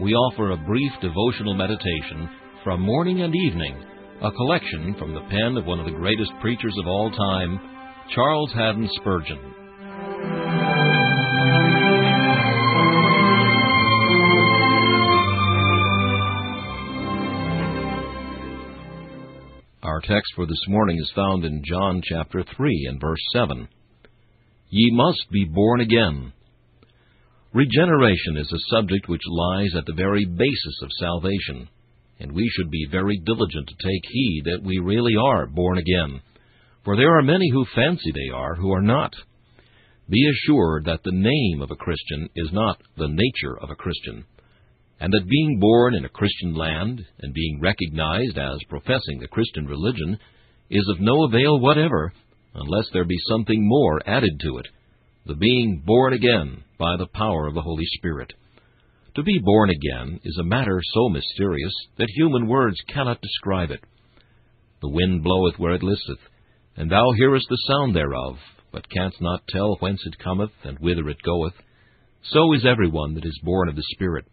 we offer a brief devotional meditation from Morning and Evening, a collection from the pen of one of the greatest preachers of all time, Charles Haddon Spurgeon. Our text for this morning is found in John chapter 3 and verse 7. "Ye must be born again." Regeneration is a subject which lies at the very basis of salvation, and we should be very diligent to take heed that we really are born again, for there are many who fancy they are who are not. Be assured that the name of a Christian is not the nature of a Christian, and that being born in a Christian land and being recognized as professing the Christian religion is of no avail whatever unless there be something more added to it, the being born again by the power of the Holy Spirit. To be born again is a matter so mysterious that human words cannot describe it. The wind bloweth where it listeth, and thou hearest the sound thereof, but canst not tell whence it cometh and whither it goeth. So is every one that is born of the Spirit.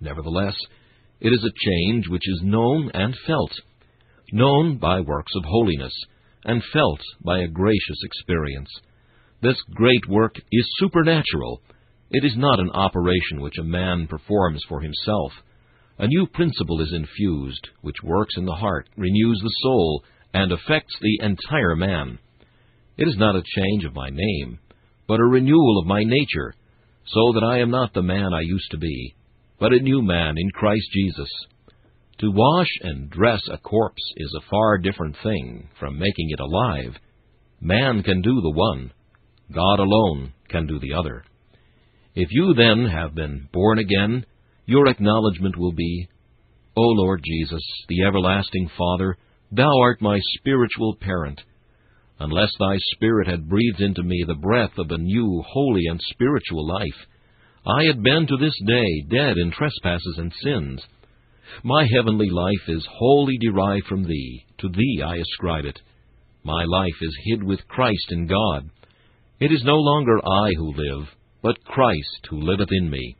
Nevertheless, it is a change which is known and felt, known by works of holiness, and felt by a gracious experience. This great work is supernatural. It is not an operation which a man performs for himself. A new principle is infused, which works in the heart, renews the soul, and affects the entire man. It is not a change of my name, but a renewal of my nature, so that I am not the man I used to be, but a new man in Christ Jesus. To wash and dress a corpse is a far different thing from making it alive. Man can do the one. God alone can do the other. If you then have been born again, your acknowledgment will be, "O Lord Jesus, the everlasting Father, thou art my spiritual parent. Unless thy Spirit had breathed into me the breath of a new, holy, and spiritual life, I had been to this day dead in trespasses and sins. My heavenly life is wholly derived from thee. To thee I ascribe it. My life is hid with Christ in God. It is no longer I who live, but Christ who liveth in me."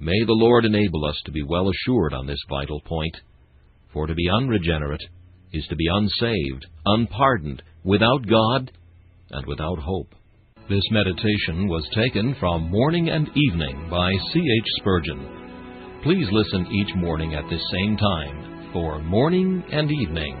May the Lord enable us to be well assured on this vital point, for to be unregenerate is to be unsaved, unpardoned, without God, and without hope. This meditation was taken from Morning and Evening by C.H. Spurgeon. Please listen each morning at this same time for Morning and Evening.